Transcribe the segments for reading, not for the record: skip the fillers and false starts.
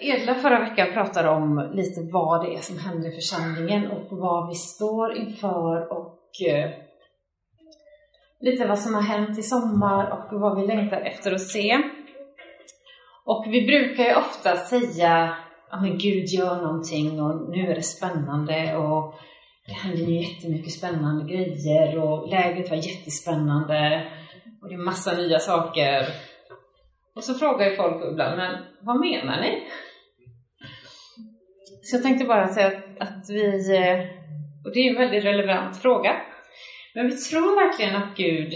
Edla förra veckan pratade om lite vad det är som händer i församlingen och vad vi står inför och lite vad som har hänt i sommar och vad vi längtar efter att se. Och vi brukar ju ofta säga, men Gud gör någonting och nu är det spännande och det händer ju jättemycket spännande grejer och läget var jättespännande och det är massa nya saker. Och så frågar ju folk ibland, men vad menar ni? Så jag tänkte bara säga att vi, och det är en väldigt relevant fråga, men vi tror verkligen att Gud,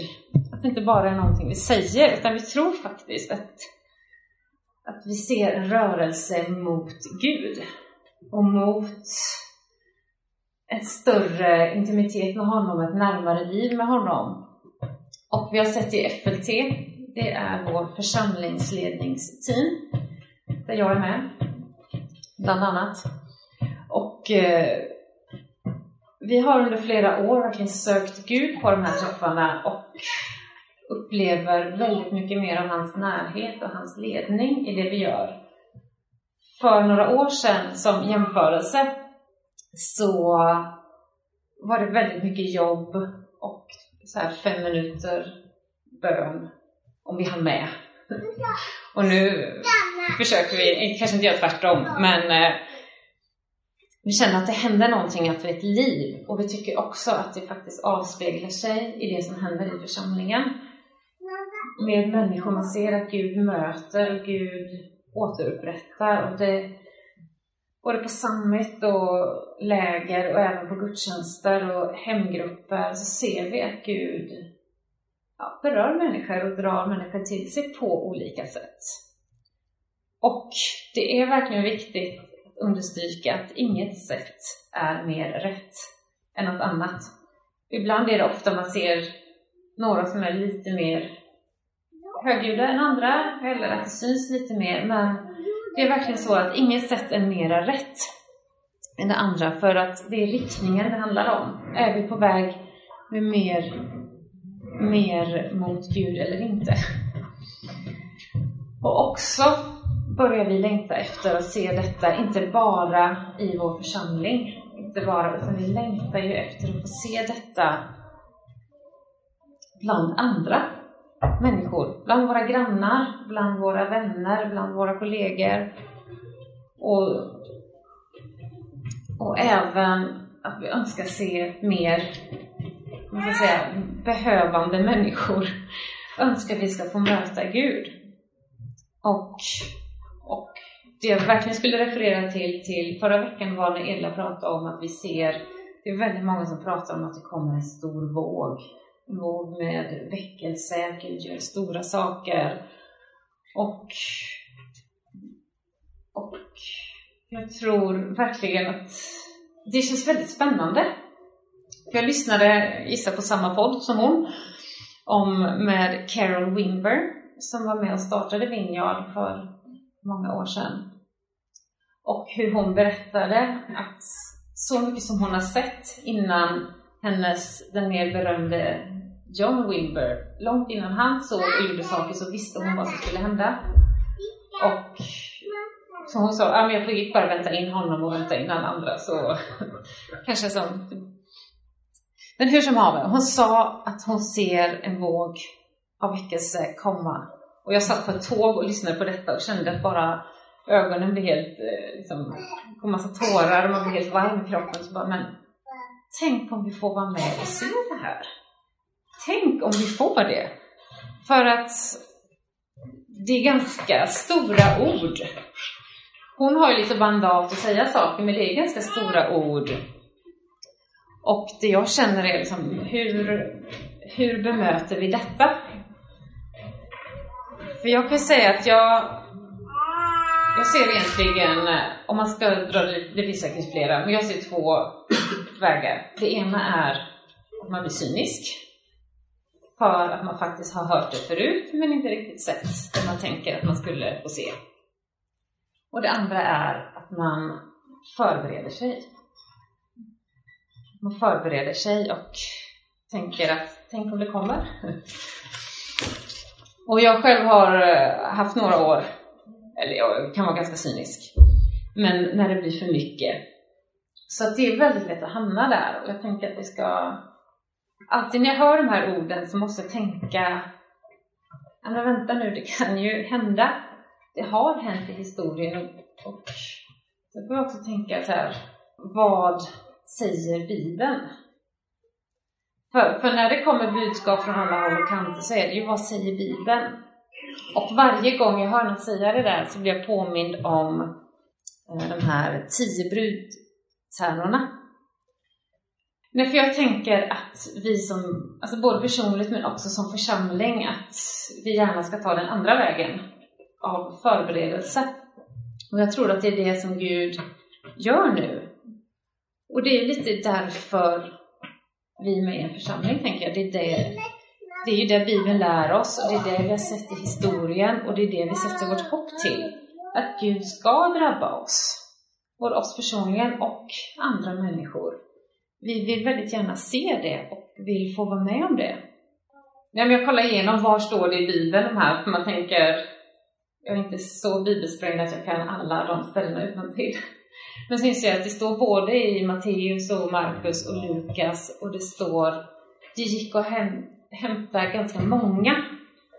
att det inte bara är någonting vi säger, utan vi tror faktiskt att vi ser en rörelse mot Gud och mot en större intimitet med honom, ett närmare liv med honom. Och vi har sett i FLT, det är vår församlingsledningsteam där jag är med bland annat, och vi har under flera år verkligen sökt Gud på de här träffarna och upplever väldigt mycket mer av hans närhet och hans ledning i det vi gör. För några år sedan, som jämförelse, så var det väldigt mycket jobb och så här 5 minuter bön om vi har med. Och nu försöker vi, kanske inte göra tvärtom, men vi känner att det händer någonting i ett liv. Och vi tycker också att det faktiskt avspeglar sig i det som händer i församlingen. Med människor, man ser att Gud möter, Gud återupprättar. Och det, både på summit och läger och även på gudstjänster och hemgrupper, så ser vi att Gud berör människor och drar människor till sig på olika sätt. Och det är verkligen viktigt att understryka att inget sätt är mer rätt än något annat. Ibland är det ofta man ser några som är lite mer högljudda än andra, eller att det syns lite mer, men det är verkligen så att inget sätt är mera rätt än det andra, för att det är riktningen det handlar om. Är vi på väg med mer mot Gud eller inte? Och också börjar vi längta efter att se detta, inte bara i vår församling, inte bara, utan vi längtar ju efter att få se detta bland andra människor, bland våra grannar, bland våra vänner, bland våra kollegor, och även att vi önskar se mer, man ska säga, behövande människor önskar vi ska få möta Gud. Och det jag verkligen skulle referera till förra veckan var när Edla pratade om att vi ser, det är väldigt många som pratar om att det kommer en stor våg. En våg med väckelse, Gud gör stora saker. Och jag tror verkligen att det känns väldigt spännande. Jag lyssnade, gissa på samma podd som hon, om med Carol Wimber som var med och startade Vineyard för många år sedan. Och hur hon berättade att så mycket som hon har sett innan den mer berömde John Wimber, långt innan han såg och gjorde saker, så visste hon vad som skulle hända. Och så hon sa, men jag fick bara vänta in honom och vänta in alla andra, så kanske som... Men hur som haver, hon sa att hon ser en våg av väckelse komma. Och jag satt på ett tåg och lyssnade på detta och kände att bara ögonen blev helt, liksom, kom massa tårar och man blev helt varm i kroppen. Så bara, men tänk om vi får vara med och se det här. Tänk om vi får det. För att det är ganska stora ord. Hon har ju lite bandat att säga saker, men det är ganska stora ord. Och det jag känner är liksom, hur bemöter vi detta? För jag kan säga att jag ser egentligen, om man ska dra det finns säkert flera, men jag ser 2 vägar. Det ena är att man blir cynisk för att man faktiskt har hört det förut men inte riktigt sett det man tänker att man skulle få se. Och det andra är att man förbereder sig. Man förbereder sig och tänker att, tänk om det kommer. Och jag själv har haft några år eller kan vara ganska cynisk. Men när det blir för mycket. Så att det är väldigt lätt att hamna där. Och jag tänker att vi ska... Alltid när jag hör de här orden så måste jag tänka... Men vänta nu, det kan ju hända. Det har hänt i historien. Och så får jag också tänka så här... Vad säger Bibeln? För när det kommer budskap från alla håll och kanter så är det ju vad säger Bibeln? Och varje gång jag hör någon säga det där så blir jag påmind om... de här 10 brudtärnorna. Men för jag tänker att vi som, alltså både personligt men också som församling, att vi gärna ska ta den andra vägen av förberedelse. Och jag tror att det är det som Gud gör nu. Och det är lite därför vi är med i en församling, tänker jag. Det är ju det Bibeln lär oss, och det är det vi har sett i historien, och det är det vi sätter vårt hopp till. Att Gud ska drabba oss. Både oss personligen och andra människor. Vi vill väldigt gärna se det. Och vill få vara med om det. Ja, men jag kollar igenom var står det i Bibeln här. För man tänker. Jag är inte så bibelsprängd att jag kan alla de ställena utantill. Men så inser jag att det står både i Matteus och Markus och Lukas. Och det står. Det gick att hämta ganska många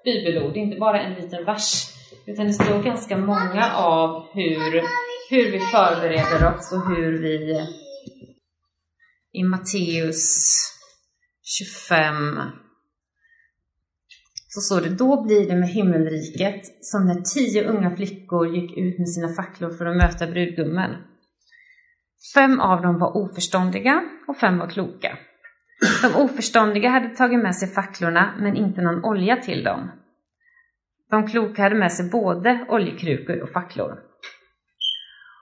bibelord. Inte bara en liten vers. Utan det står ganska många av hur vi förbereder oss och hur vi i Matteus 25 så står det: då blir det med himmelriket som när 10 unga flickor gick ut med sina facklor för att möta brudgummen. 5 av dem var oförståndiga och 5 var kloka. De oförståndiga hade tagit med sig facklorna men inte någon olja till dem. De kloka hade med sig både oljekrukor och facklor.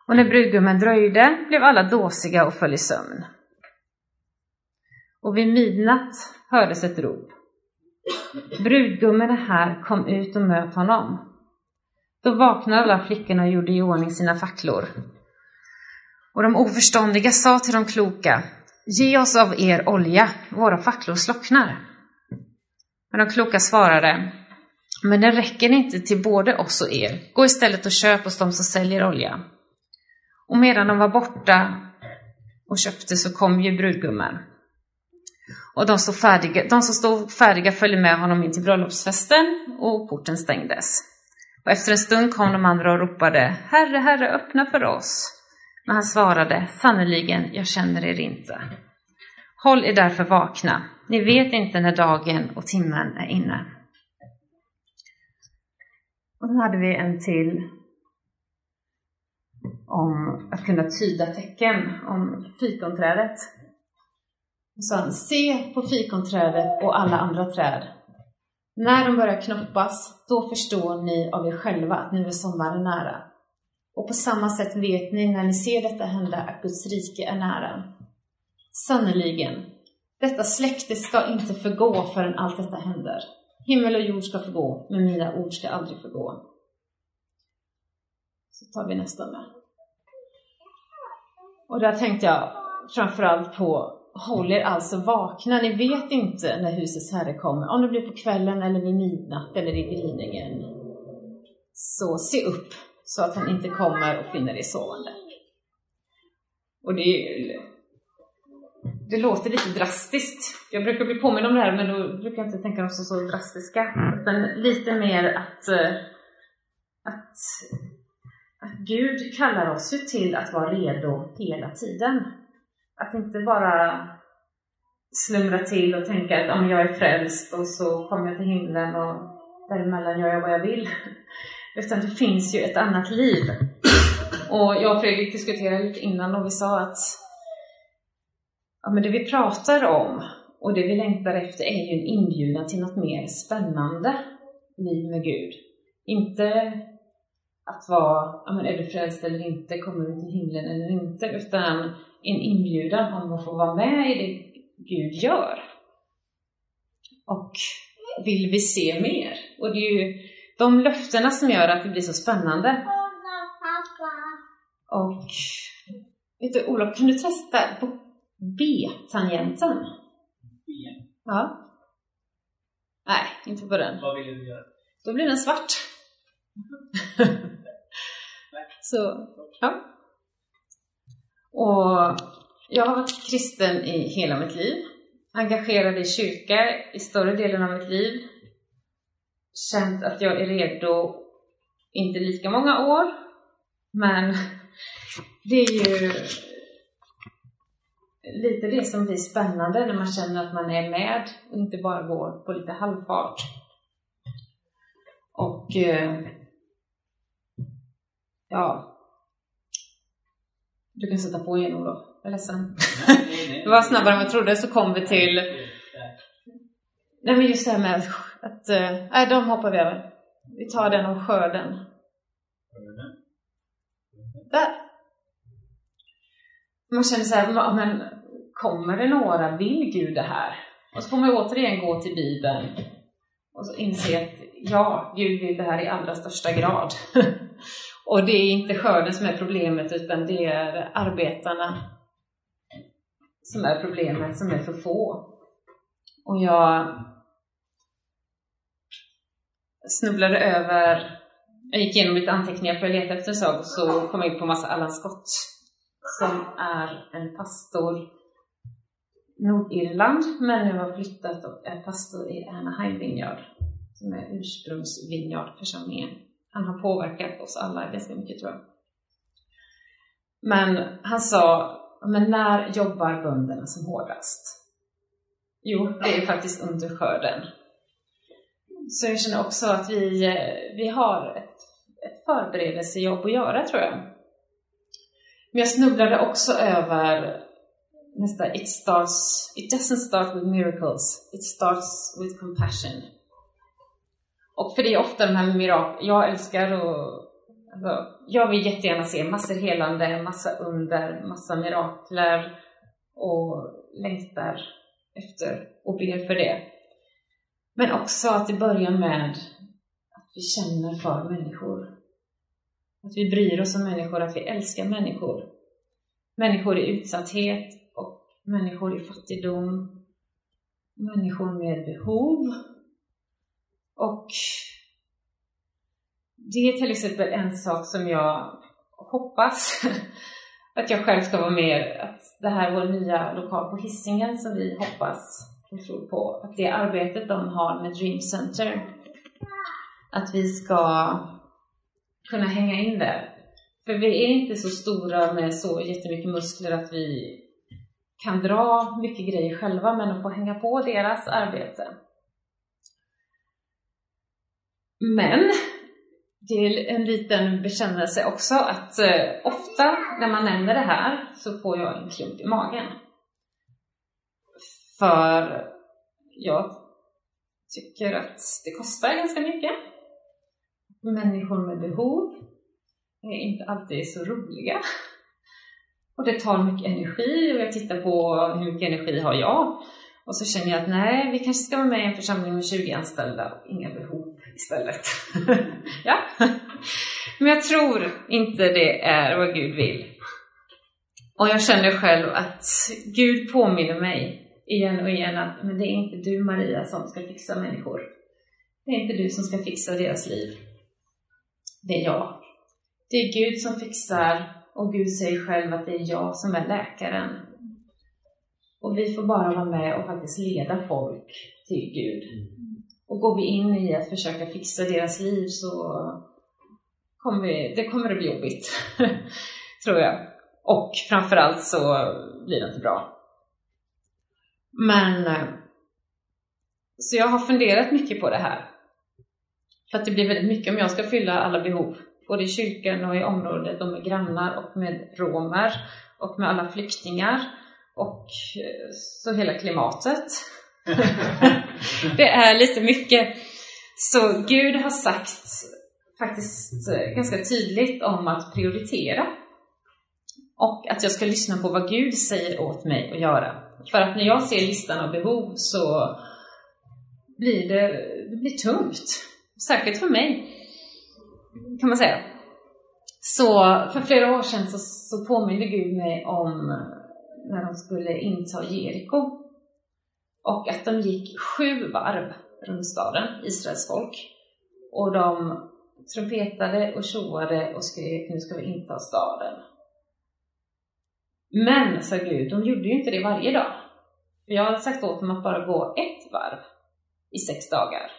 Och när brudgummen dröjde blev alla dåsiga och föll i sömn. Och vid midnatt hördes ett rop. Brudgummen är här, kom ut och möt honom. Då vaknade alla flickorna och gjorde i ordning sina facklor. Och de oförståndiga sa till de kloka: ge oss av er olja, våra facklor slocknar. Men de kloka svarade: men den räcker inte till både oss och er. Gå istället och köp hos dem som säljer olja. Och medan de var borta och köpte så kom ju brudgummen. Och de som stod färdiga följde med honom in till bröllopsfesten och porten stängdes. Och efter en stund kom de andra och ropade: Herre, Herre, öppna för oss. Men han svarade: sannerligen, jag känner er inte. Håll er därför vakna. Ni vet inte när dagen och timmen är inne. Och sen hade vi en till om att kunna tyda tecken om fikonträdet. Och sen, se på fikonträdet och alla andra träd. När de börjar knoppas, då förstår ni av er själva att nu är sommaren nära. Och på samma sätt vet ni när ni ser detta hända att Guds rike är nära. Sannerligen, detta släkte ska inte förgå förrän allt detta händer. Himmel och jord ska förgå, men mina ord ska aldrig förgå. Så tar vi nästa med. Och där tänkte jag framförallt på: håll er alltså vakna. Ni vet inte när husets herre kommer. Om det blir på kvällen eller vid midnatt eller i gryningen. Så se upp så att han inte kommer och finner dig sovande. Och det är ju... Det låter lite drastiskt. Jag brukar bli påminn om det här, men då brukar jag inte tänka dem som så drastiska. Utan lite mer att Gud kallar oss ju till att vara redo hela tiden. Att inte bara slumra till och tänka att om jag är frälst och så kommer jag till himlen och däremellan gör jag vad jag vill. Utan det finns ju ett annat liv. Och jag och Fredrik diskuterade lite innan och vi sa att ja, men det vi pratar om och det vi längtar efter är ju en inbjudan till något mer spännande liv med Gud. Inte att vara, ja, men är du frälst eller inte, kommer du till himlen eller inte, utan en inbjudan om att få vara med i det Gud gör. Och vill vi se mer? Och det är ju de löftena som gör att det blir så spännande. Och vet du, Olof, kan du testa på B-tangenten? B? Ja. Nej, inte på den. Vad vill du göra? Då blir den svart. Så, ja. Och jag har varit kristen i hela mitt liv. Engagerad i kyrka i större delen av mitt liv. Känt att jag är redo, inte lika många år. Men det är ju lite det som blir spännande när man känner att man är med och inte bara går på lite halvfart. Och ja, du kan sätta på igenom då. Jag är ledsen. Det var snabbare än jag trodde, så kom vi till. Nej, men just det här med att de hoppar vi över. Vi tar den om skörden. Där. Man känner så här, men kommer det några, vill Gud det här? Och så får man återigen gå till Bibeln och så inse att ja, Gud vill det här i allra största grad. Och det är inte skörden som är problemet, utan det är arbetarna som är problemet, som är för få. Och jag snubblade över, jag gick igenom lite anteckningar för att leta efter en sak, och så kom jag in på massa Alan Scott, som är en pastor Nordirland, men nu har flyttat och är pastor i Anaheim Vineyard, som är ursprungsvinjardförsamlingen. Han har påverkat oss alla ganska mycket, tror jag. Men han sa, men när jobbar bönderna som hårdast? Jo, det är faktiskt under skörden. Så jag känner också att vi har ett förberedelsejobb att göra, tror jag. Men jag snubblade också över nästa, it doesn't start with miracles, it starts with compassion. Och för det är ofta de här mirakel, jag älskar och alltså, jag vill jättegärna se massor helande, massa under, massa mirakler och längtar efter och ber för det. Men också att det börjar med att vi känner för människor. Att vi bryr oss om människor, att vi älskar människor. Människor i utsatthet och människor i fattigdom. Människor med behov. Och det är till exempel en sak som jag hoppas att jag själv ska vara med. Att det här är vår nya lokal på Hisingen som vi hoppas och tror på. Att det arbetet de har med Dream Center. Att vi ska kunna hänga in där. För vi är inte så stora med så jättemycket muskler att vi kan dra mycket grejer själva. Men att få hänga på deras arbete. Men det är en liten bekännelse också att ofta när man nämner det här så får jag en klump i magen. För jag tycker att det kostar ganska mycket. Människor med behov är inte alltid så roliga. Och det tar mycket energi och jag tittar på hur mycket energi har jag. Och så känner jag att nej, vi kanske ska vara med i en församling med 20 anställda och inga behov istället. Ja. Men jag tror inte det är vad Gud vill. Och jag känner själv att Gud påminner mig igen och igen att men det är inte du, Maria, som ska fixa människor. Det är inte du som ska fixa deras liv. Det är jag. Det är Gud som fixar och Gud säger själv att det är jag som är läkaren. Och vi får bara vara med och faktiskt leda folk till Gud. Och går vi in i att försöka fixa deras liv så kommer det bli jobbigt, tror jag. Och framförallt så blir det inte bra. Men så jag har funderat mycket på det här. För att det blir väldigt mycket om jag ska fylla alla behov. Både i kyrkan och i området och med grannar och med romer och med alla flyktingar. Och så hela klimatet. Det är lite mycket. Så Gud har sagt faktiskt ganska tydligt om att prioritera. Och att jag ska lyssna på vad Gud säger åt mig att göra. För att när jag ser listan av behov så blir det blir tungt. Särskilt för mig, kan man säga. Så för flera år sedan så påminner Gud mig om när de skulle inta Jeriko. Och att de gick 7 varv runt staden, Israels folk. Och de trumpetade och tjoade och skrek, nu ska vi inta staden. Men, sa Gud, de gjorde ju inte det varje dag. För jag hade sagt åt dem att bara gå ett varv i 6 dagar.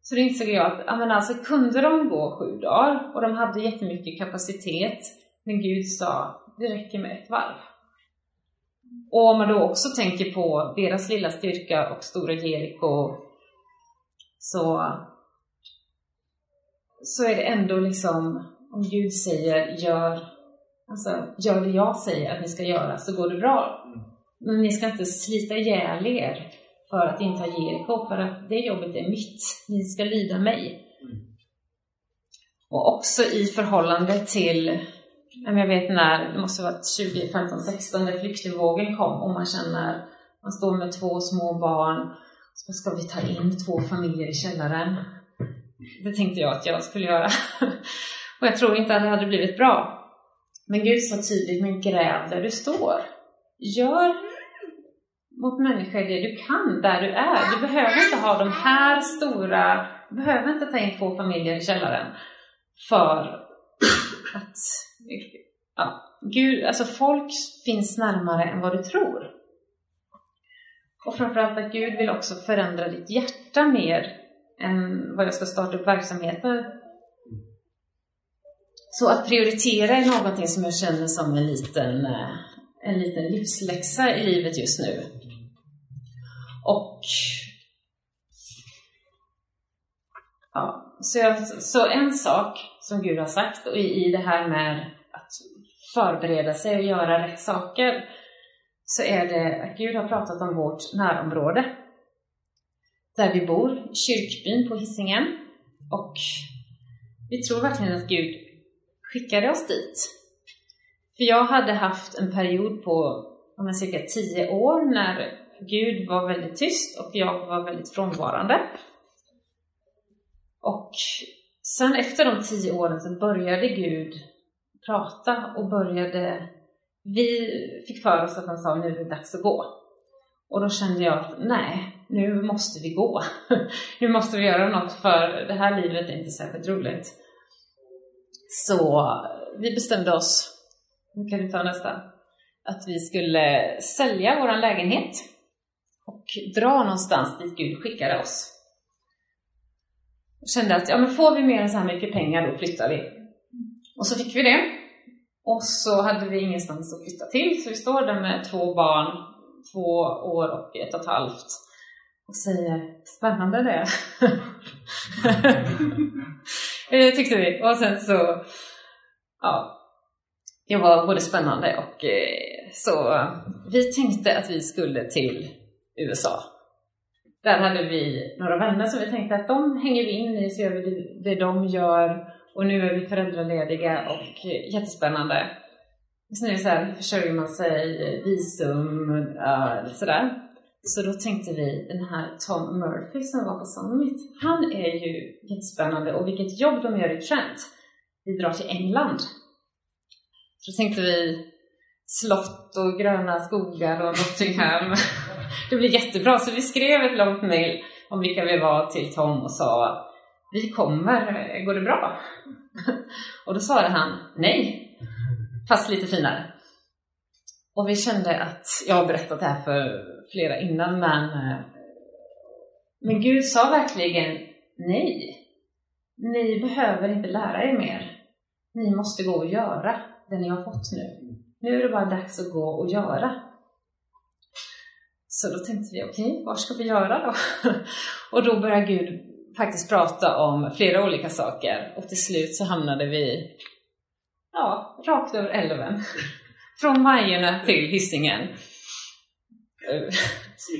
Så det insåg jag att kunde de gå 7 dagar och de hade jättemycket kapacitet. Men Gud sa, det räcker med ett varv. Och om man då också tänker på deras lilla styrka och stora Jeriko, så är det ändå liksom, om Gud säger gör det jag säger att ni ska göra, så går det bra. Men ni ska inte slita ihjäl er för att inte ha Jeriko, för att det jobbet är mitt. Ni ska lyda mig. Och också i förhållande till, jag vet när, det måste vara 2015, 16 när flyktingvågen kom och man känner, man står med 2 små barn, så ska vi ta in 2 familjer i källaren. Det tänkte jag att jag skulle göra. Och jag tror inte att det hade blivit bra. Men Gud sa tydligt, men gräv där du står. Gör mot människor det du kan där du är. Du behöver inte ha de här stora, du behöver inte ta in 2 familjer i källaren för att Gud, folk finns närmare än vad du tror. Och framförallt att Gud vill också förändra ditt hjärta mer än vad jag ska starta upp verksamheter. Så att prioritera är någonting som jag känner som en liten livsläxa i livet just nu. Och så en sak som Gud har sagt och i det här med att förbereda sig och göra rätt saker, så är det att Gud har pratat om vårt närområde där vi bor, Kyrkbyn på Hisingen, och vi tror verkligen att Gud skickade oss dit. För jag hade haft en period på cirka 10 år när Gud var väldigt tyst och jag var väldigt frånvarande. Och sen efter de 10 åren så började Gud prata och vi fick för oss att han sa, nu är det dags att gå. Och då kände jag att nej, nu måste vi gå. Nu måste vi göra något, för det här livet är inte särskilt roligt. Så vi bestämde oss, nu kan vi ta nästa, att vi skulle sälja vår lägenhet och dra någonstans dit Gud skickade oss. Jag kände att får vi mer än så här mycket pengar, då flyttar vi. Och så fick vi det. Och så hade vi ingenstans att flytta till. Så vi står där med 2 barn, 2 år och 1,5. Och säger, spännande det. Tyckte vi. Och sen så, det var både spännande och så. Vi tänkte att vi skulle till USA. Där hade vi några vänner som vi tänkte att de hänger vi in i, så gör vi det de gör. Och nu är vi föräldralediga och jättespännande. Så nu försörjer man sig, visum, sådär. Så då tänkte vi, den här Tom Murphy som var på Summit, han är ju jättespännande. Och vilket jobb de gör i Trent. Vi drar till England. Så tänkte vi, slott och gröna skogar och Rottingham. Det blev jättebra, så vi skrev ett långt mail om vilka vi var till Tom och sa, vi kommer, går det bra? Och då sa han, nej. Fast lite finare. Och vi kände att, jag har berättat det här för flera innan, men Gud sa verkligen, nej. Ni behöver inte lära er mer. Ni måste gå och göra det ni har fått nu. Nu är det bara dags att gå och göra. Så då tänkte vi, okej, vad ska vi göra då? Och då började Gud faktiskt prata om flera olika saker. Och till slut så hamnade vi rakt över älven. Från Majorna till Hisingen.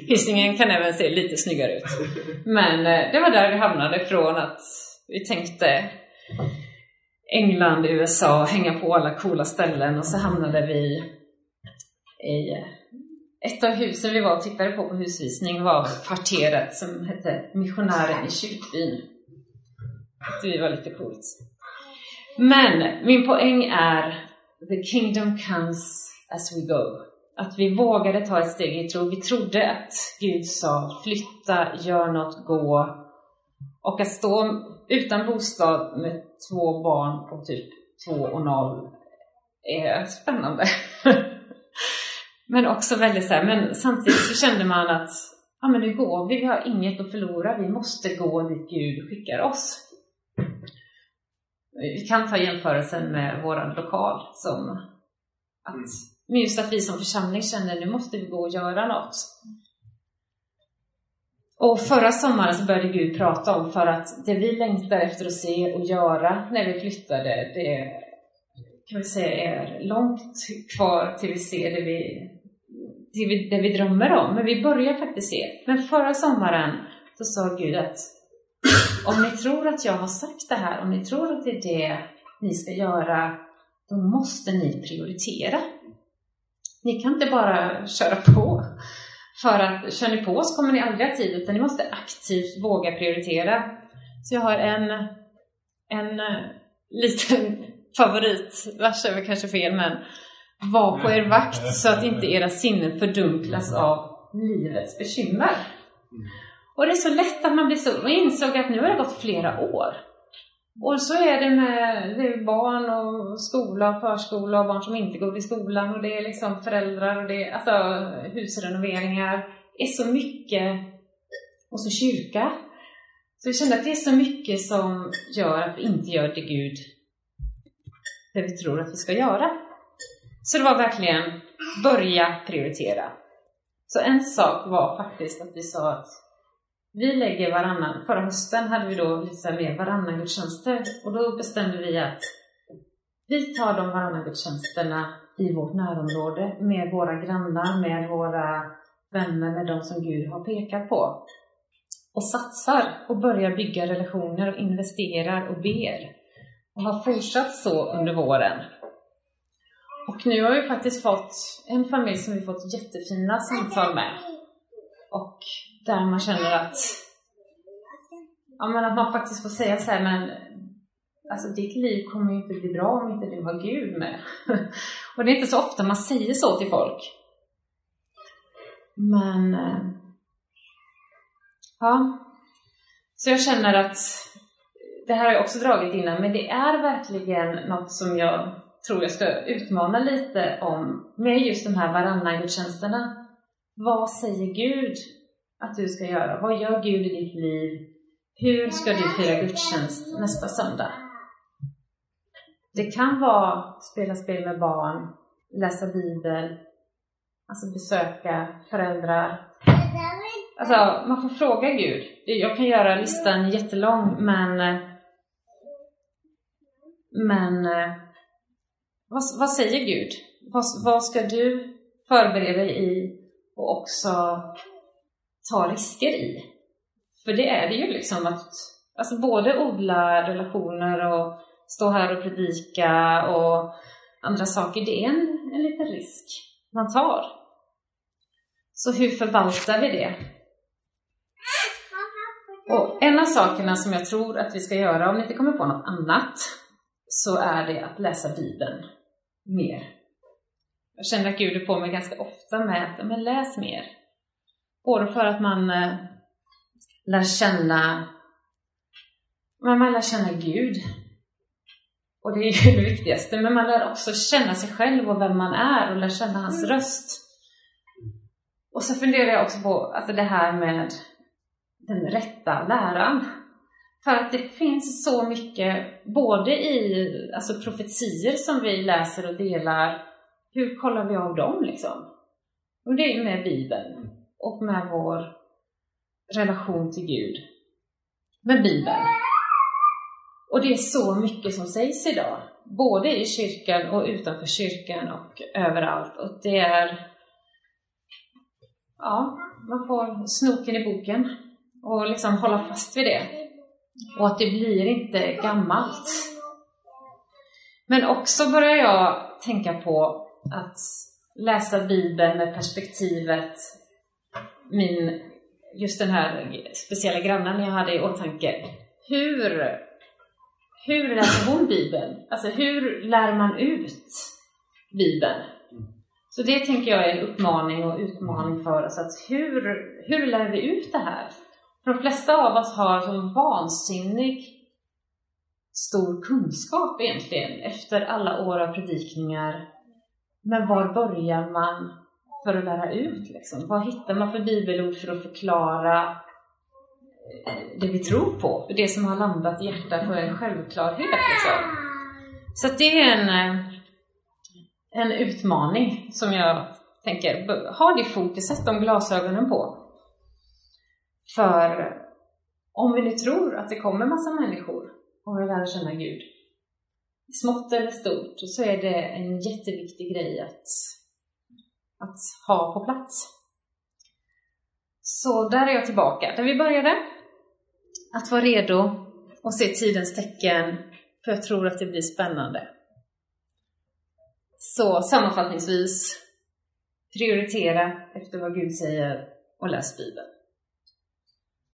Hisingen kan även se lite snyggare ut. Men det var där vi hamnade, från att vi tänkte England, USA, hänga på alla coola ställen. Och så hamnade vi i ett av husen vi var och tittade på husvisning, var kvarteret som hette Missionären i Kyrkbyn. Det var lite coolt. Men min poäng är, the kingdom comes as we go. Att vi vågade ta ett steg i tro. Vi trodde att Gud sa, flytta, gör något, gå. Och att stå utan bostad med två barn på typ 2,0 är spännande. Men också väldigt så här, men samtidigt så kände man att ja, men nu går vi har inget att förlora, vi måste gå dit Gud skickar oss. Vi kan ta jämförelsen med vår lokal som att men just att vi som församling känner nu måste vi gå och göra något. Och förra sommaren så började Gud prata om för att det vi längtar efter att se och göra när vi flyttade, det kan vi säga är långt kvar till vi ser det vi drömmer om. Men vi börjar faktiskt se. Men förra sommaren så sa Gud att om ni tror att jag har sagt det här, om ni tror att det är det ni ska göra, då måste ni prioritera. Ni kan inte bara köra på. För att kör ni på så kommer ni aldrig ha tid, utan ni måste aktivt våga prioritera. Så jag har en liten favoritvers, över kanske fel, men var på er vakt så att inte era sinnen fördunklas av livets bekymmer. Och det är så lätt att man blir så, och insåg att nu har det gått flera år. Och så är det med det är barn och skola och förskola och barn som inte går i skolan. Och det är liksom föräldrar och det är alltså, husrenoveringar. Det är så mycket. Och så kyrka. Så vi kände att det är så mycket som gör att vi inte gör det Gud. Det vi tror att vi ska göra. Så det var verkligen börja prioritera. Så en sak var faktiskt att vi sa att vi lägger varannan, förra hösten hade vi då lite mer varannan gudstjänster, och då bestämde vi att vi tar de varannan gudstjänsterna i vårt närområde med våra grannar, med våra vänner, med de som Gud har pekat på. Och satsar och börjar bygga relationer och investerar och ber. Och har fortsatt så under våren. Och nu har vi faktiskt fått en familj som vi fått jättefina samtal med. Och där man känner att, ja, men att man faktiskt får säga så här, men alltså, ditt liv kommer ju inte bli bra om inte du har Gud med. Och det är inte så ofta man säger så till folk. Men ja, så jag känner att det här har jag också dragit innan, men det är verkligen något som jag tror jag ska utmana lite om med just de här varannan gudstjänsterna. Vad säger Gud att du ska göra? Vad gör Gud i ditt liv? Hur ska du fira gudstjänst nästa söndag? Det kan vara spela spel med barn, läsa Bibel, alltså besöka föräldrar. Alltså man får fråga Gud. Jag kan göra listan jättelång, men vad säger Gud? Vad ska du förbereda dig i? Och också ta risker i. För det är det ju liksom att alltså både odla relationer och stå här och predika och andra saker. Det är en liten risk man tar. Så hur förvaltar vi det? Och en av sakerna som jag tror att vi ska göra om ni inte kommer på något annat, så är det att läsa Bibeln mer. Jag känner att Gud är på mig ganska ofta med att men läs mer. Både för att man lär känna Gud. Och det är ju det viktigaste. Men man lär också känna sig själv och vem man är. Och lär känna hans röst. Och så funderar jag också på alltså det här med den rätta läran. För att det finns så mycket. Både i alltså, profetier som vi läser och delar. Hur kollar vi av dem liksom? Och det är ju med Bibeln. Och med vår relation till Gud. Med Bibeln. Och det är så mycket som sägs idag. Både i kyrkan och utanför kyrkan. Och överallt. Och det är... Ja, man får snoken i boken. Och liksom hålla fast vid det. Och att det blir inte gammalt. Men också börjar jag tänka på... Att läsa Bibeln med perspektivet just den här speciella grannen jag hade i åtanke. Hur läser hon Bibeln? Alltså hur lär man ut Bibeln? Så det tänker jag är en uppmaning och utmaning för oss. Att hur lär vi ut det här? För de flesta av oss har som vansinnig stor kunskap egentligen efter alla år av predikningar. Men var börjar man för att lära ut? Liksom? Vad hittar man för bibelord för att förklara det vi tror på? Det som har landat i hjärtat för en självklarhet. Liksom. Så att det är en utmaning som jag tänker, ha det fokuset, de glasögonen på. För om vi nu tror att det kommer massa människor och vi lär känna Gud, smått eller stort, så är det en jätteviktig grej att ha på plats. Så där är jag tillbaka, där vi började. Att vara redo och se tidens tecken, för jag tror att det blir spännande. Så sammanfattningsvis, prioritera efter vad Gud säger och läs Bibeln.